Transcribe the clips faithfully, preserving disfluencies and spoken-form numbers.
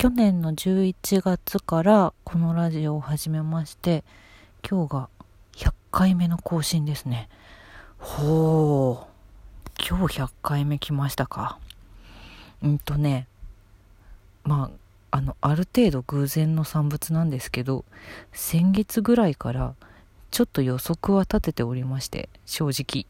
去年のじゅういちがつからこのラジオを始めまして、今日がひゃっかいめの更新ですね。ほう、今日ひゃっかいめ来ましたか。うんとね、まああのある程度偶然の産物なんですけど、先月ぐらいからちょっと予測は立てておりまして、正直、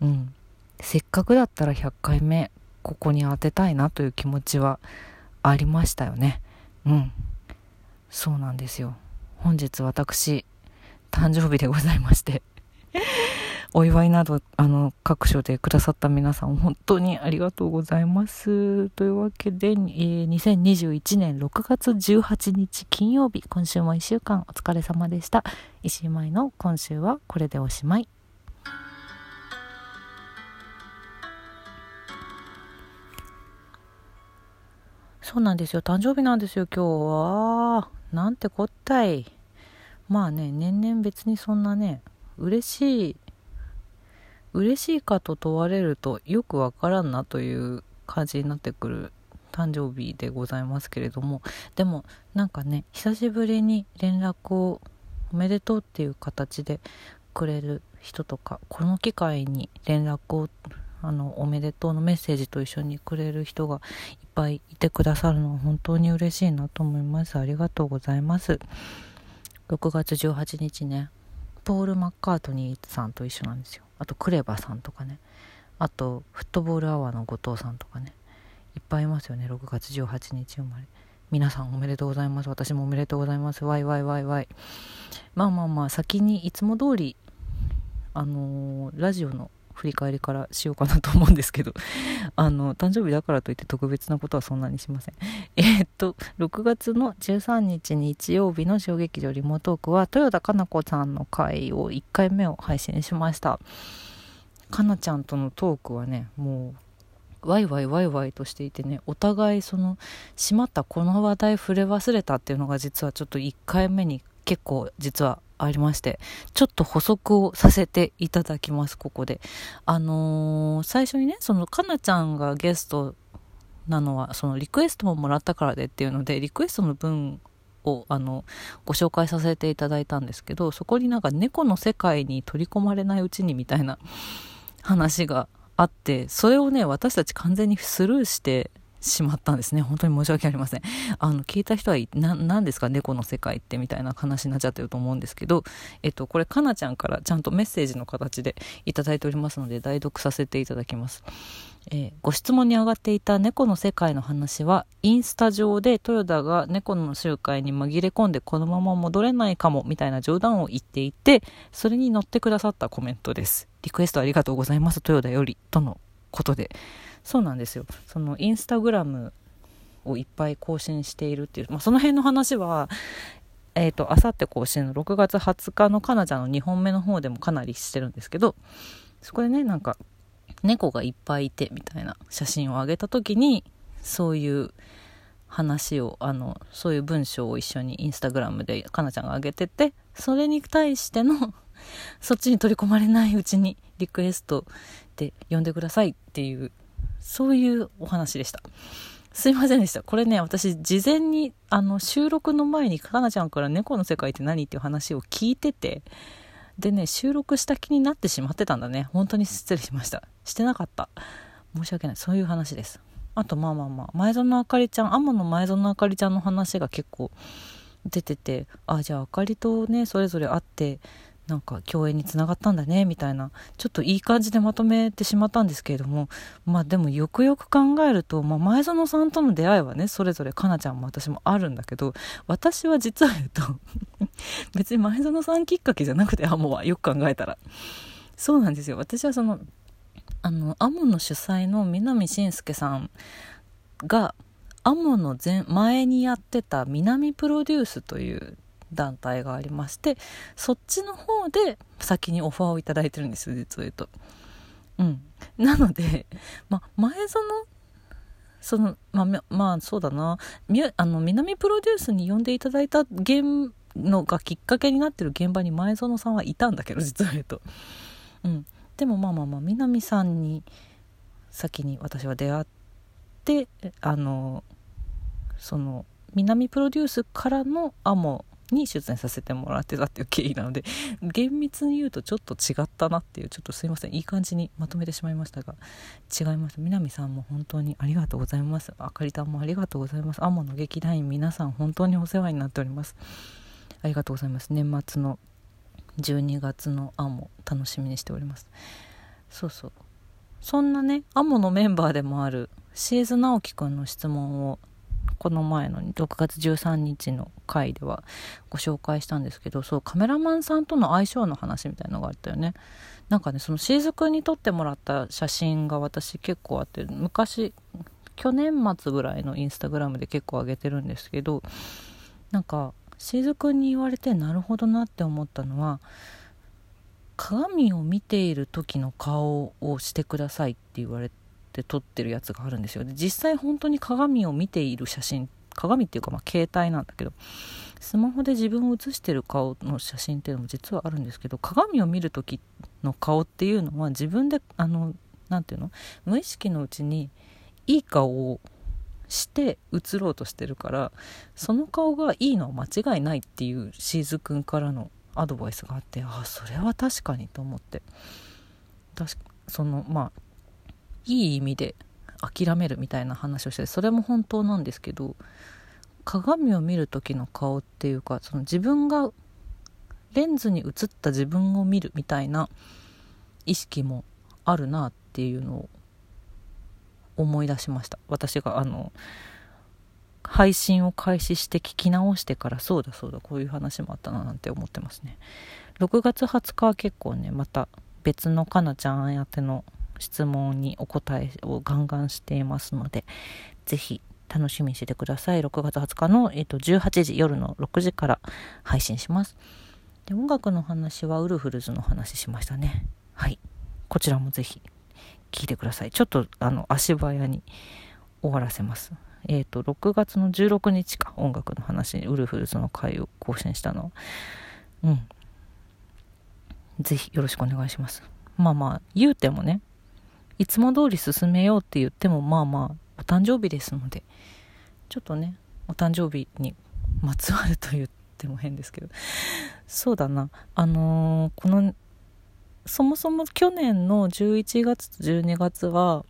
うん、せっかくだったらひゃっかいめここに当てたいなという気持ちはありましたよね。うん、そうなんですよ。本日私誕生日でございましてお祝いなどあの各所でくださった皆さん、本当にありがとうございます。というわけで、えー、にせんにじゅういちねんろくがつじゅうはちにち金曜日、今週もいっしゅうかんお疲れ様でした。石井舞の今週はこれでおしまい。そうなんですよ、誕生日なんですよ今日は。なんてこったい。まあね、年々別にそんなね、嬉しい嬉しいかと問われるとよくわからんなという感じになってくる誕生日でございますけれども、でもなんかね、久しぶりに連絡をおめでとうっていう形でくれる人とか、この機会に連絡をあのおめでとうのメッセージと一緒にくれる人がいっぱいいてくださるのは本当に嬉しいなと思います。ありがとうございます。ろくがつじゅうはちにちね、ポール・マッカートニーさんと一緒なんですよ。あとクレバさんとかね、あとフットボールアワーの後藤さんとかね、いっぱいいますよね。ろくがつじゅうはちにち生まれ、皆さんおめでとうございます。私もおめでとうございます。わいわいわいわい。まあまあまあ、先にいつも通りあのー、ラジオの振り返りからしようかなと思うんですけどあの誕生日だからといって特別なことはそんなにしません。えー、っとろくがつのじゅうさんにち日曜日の小劇場リモートークは豊田かな子さんの回をいっかいめを配信しました。かなちゃんとのトークはね、もうワイワイワイワイとしていてね、お互いそのしまったこの話題触れ忘れたっていうのが実はちょっといっかいめに結構実はありまして、ちょっと補足をさせていただきます。ここであのー、最初にね、そのかなちゃんがゲストなのはそのリクエストももらったからでっていうので、リクエストの文をあのご紹介させていただいたんですけど、そこになんか猫の世界に取り込まれないうちにみたいな話があって、それをね私たち完全にスルーしてしまったんですね。本当に申し訳ありません。あの聞いた人はな何ですか猫の世界ってみたいな話になっちゃってると思うんですけど、えっとこれかなちゃんからちゃんとメッセージの形でいただいておりますので代読させていただきます。えー、ご質問に上がっていた猫の世界の話は、インスタ上で豊田が猫の集会に紛れ込んでこのまま戻れないかもみたいな冗談を言っていて、それに乗ってくださったコメントです。リクエストありがとうございます豊田より、とのことで。そうなんですよ、そのインスタグラムをいっぱい更新しているっていう、まあ、その辺の話はえーと、あさって更新のろくがつはつかのかなちゃんのにほんめの方でもかなりしてるんですけど、そこでねなんか猫がいっぱいいてみたいな写真を上げた時に、そういう話をあのそういう文章を一緒にインスタグラムでかなちゃんが上げてて、それに対してのそっちに取り込まれないうちにリクエストで呼んでくださいっていう、そういうお話でした。すいませんでした。これね私事前にあの収録の前にかなちゃんから猫の世界って何っていう話を聞いてて、でね収録した気になってしまってたんだね。本当に失礼しました。してなかった、申し訳ない。そういう話です。あとまあまあまあ前園あかりちゃん、天野前園あかりちゃんの話が結構出てて、あじゃああかりとねそれぞれ会ってなんか共演につながったんだねみたいな、ちょっといい感じでまとめてしまったんですけれども、まあでもよくよく考えると、まあ、前園さんとの出会いはねそれぞれかなちゃんも私もあるんだけど、私は実は言うと別に前園さんきっかけじゃなくてアモは、よく考えたらそうなんですよ。私はそのあのアモの主催の南信介さんがアモの前、前にやってた南プロデュースという団体がありまして、そっちの方で先にオファーをいただいてるんですよ実を言うと。うん、なので、ま、前園そのまあ、まあ、そうだなあの南プロデュースに呼んでいただいた現のがきっかけになってる現場に前園さんはいたんだけど実を言うと、うん、でもまあまあまあ南さんに先に私は出会って、あのその南プロデュースからのアモに出演させてもらってたっていう経緯なので、厳密に言うとちょっと違ったなっていう、ちょっとすいません、いい感じにまとめてしまいましたが、違います。南さんも本当にありがとうございます。あかりたんもありがとうございます。アモの劇団員皆さん本当にお世話になっております。ありがとうございます。年末のじゅうにがつのアモ楽しみにしております。そうそう、そんなね、アモのメンバーでもあるシーズ直樹くんの質問をこの前のろくがつじゅうさんにちの回ではご紹介したんですけど、そう、カメラマンさんとの相性の話みたいなのがあったよね。なんかね、そのシーズくんに撮ってもらった写真が私結構あって、昔去年末ぐらいのインスタグラムで結構上げてるんですけど、なんかシーズくんに言われてなるほどなって思ったのは、鏡を見ている時の顔をしてくださいって言われて撮ってるやつがあるんですよ。で、実際本当に鏡を見ている写真、鏡っていうかまあ携帯なんだけど、スマホで自分を写してる顔の写真っていうのも実はあるんですけど、鏡を見る時の顔っていうのは自分であのなんていうの無意識のうちにいい顔をして写ろうとしてるから、その顔がいいのは間違いないっていうシーズくんからのアドバイスがあって、ああそれは確かにと思って、確かそのまあいい意味で諦めるみたいな話をして、それも本当なんですけど、鏡を見る時の顔っていうか、その自分がレンズに映った自分を見るみたいな意識もあるなっていうのを思い出しました。私があの配信を開始して聞き直してから、そうだそうだこういう話もあったななんて思ってますね。ろくがつはつかは結構ね、また別のかなちゃん宛ての質問にお答えをガンガンしていますので、ぜひ楽しみにしててください。ろくがつはつかの、えーと、じゅうはちじ、夜のろくじから配信します。で、音楽の話はウルフルズの話しましたね。はい、こちらもぜひ聞いてください。ちょっとあの足早に終わらせます。えーと、ろくがつのじゅうろくにちか、音楽の話ウルフルズの回を更新したの。うん、ぜひよろしくお願いします。まあまあ言うてもね、いつも通り進めようって言っても、まあまあお誕生日ですので、ちょっとねお誕生日にまつわると言っても変ですけどそうだな、あのー、このそもそも去年のじゅういちがつとじゅうにがつは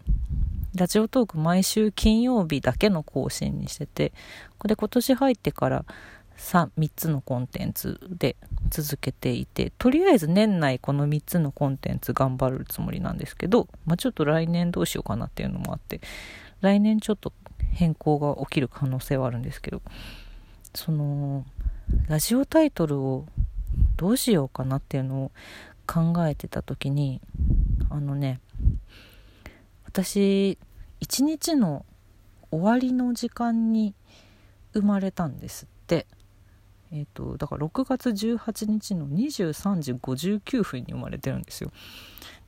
ラジオトーク毎週金曜日だけの更新にしてて、これ今年入ってから 3, 3つのコンテンツで続けていて、とりあえず年内このみっつのコンテンツ頑張るつもりなんですけど、まあ、ちょっと来年どうしようかなっていうのもあって、来年ちょっと変更が起きる可能性はあるんですけど、そのラジオタイトルをどうしようかなっていうのを考えてた時に、あのね、私一日の終わりの時間に生まれたんですって。えーと、だからろくがつじゅうはちにちのにじゅうさんじごじゅうきゅうふんに生まれてるんですよ。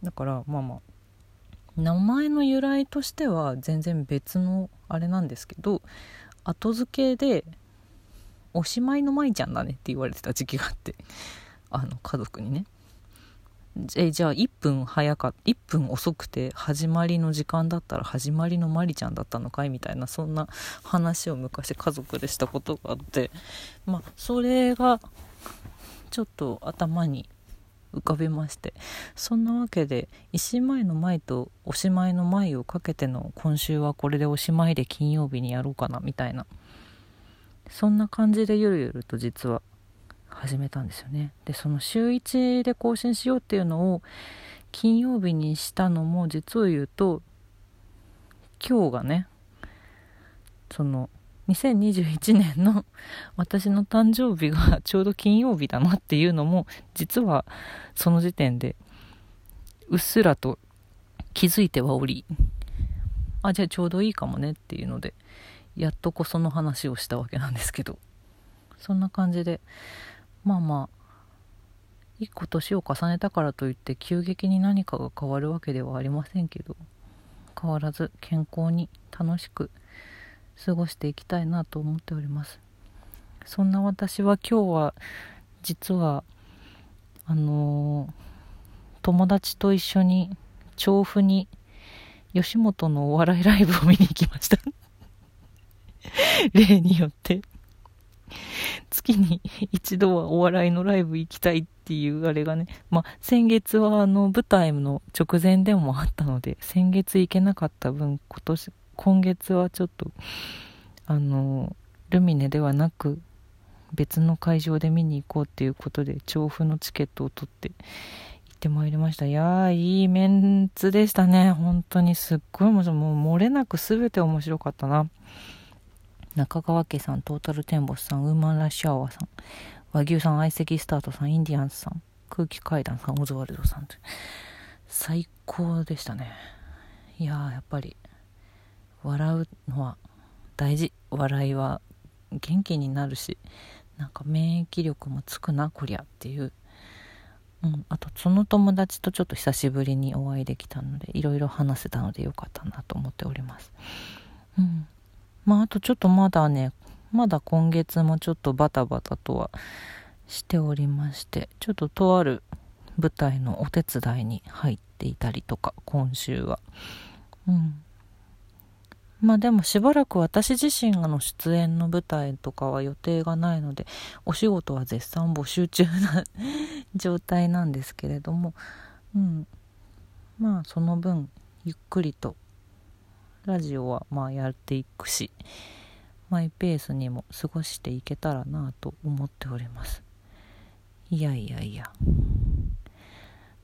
だからまあまあ名前の由来としては全然別のあれなんですけど、後付けでおしまいの舞ちゃんだねって言われてた時期があって、あの家族にね、えじゃあいっぷん早かいっぷん遅くて始まりの時間だったら始まりのマリちゃんだったのかいみたいな、そんな話を昔家族でしたことがあって、まあそれがちょっと頭に浮かびまして、そんなわけで石前の前とおしまいの前をかけての今週はこれでおしまいで金曜日にやろうかなみたいな、そんな感じでゆるゆると実は始めたんですよね。で、その週いちで更新しようっていうのを金曜日にしたのも、実を言うと今日がね、そのにせんにじゅういちねんの私の誕生日がちょうど金曜日だなっていうのも、実はその時点でうっすらと気づいてはおり、あ、じゃあちょうどいいかもねっていうので、やっとこその話をしたわけなんですけど、そんな感じでまあまあ一個年を重ねたからといって急激に何かが変わるわけではありませんけど、変わらず健康に楽しく過ごしていきたいなと思っております。そんな私は今日は実はあのー、友達と一緒に調布に吉本のお笑いライブを見に行きました例によって月に一度はお笑いのライブ行きたいっていうあれがね、まあ、先月はあの舞台の直前でもあったので先月行けなかった分、今年今月はちょっとあのルミネではなく別の会場で見に行こうっていうことで調布のチケットを取って行ってまいりました。いやー、いいメンツでしたね。本当にすっごい面白い、もう漏れなく全て面白かったな。中川家さん、トータルテンボスさん、ウーマンラッシュアワーさん、和牛さん、相席スタートさん、インディアンスさん、空気階段さん、オズワルドさん、最高でしたね。いやー、やっぱり笑うのは大事。笑いは元気になるし、なんか免疫力もつくなこりゃっていう、うん、あとその友達とちょっと久しぶりにお会いできたのでいろいろ話せたのでよかったなと思っております、うん。まあ、あとちょっとまだねまだ今月もちょっとバタバタとはしておりまして、ちょっととある舞台のお手伝いに入っていたりとか今週は、うん。まあでもしばらく私自身の出演の舞台とかは予定がないのでお仕事は絶賛募集中な状態なんですけれども、うん、まあその分ゆっくりとラジオはまあやっていくしマイペースにも過ごしていけたらなと思っております。いやいやいや、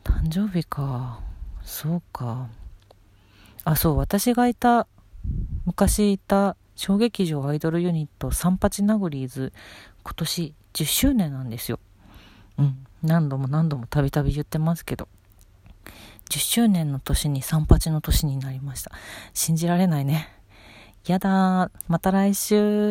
誕生日か、そうか。あ、そう、私がいた昔いた小劇場アイドルユニットサンパチナグリーズ、今年じゅっしゅうねんなんですよ、うん、何度も何度もたびたび言ってますけどじゅっしゅうねんの年にサンパチの年になりました。信じられないね。やだー、また来週。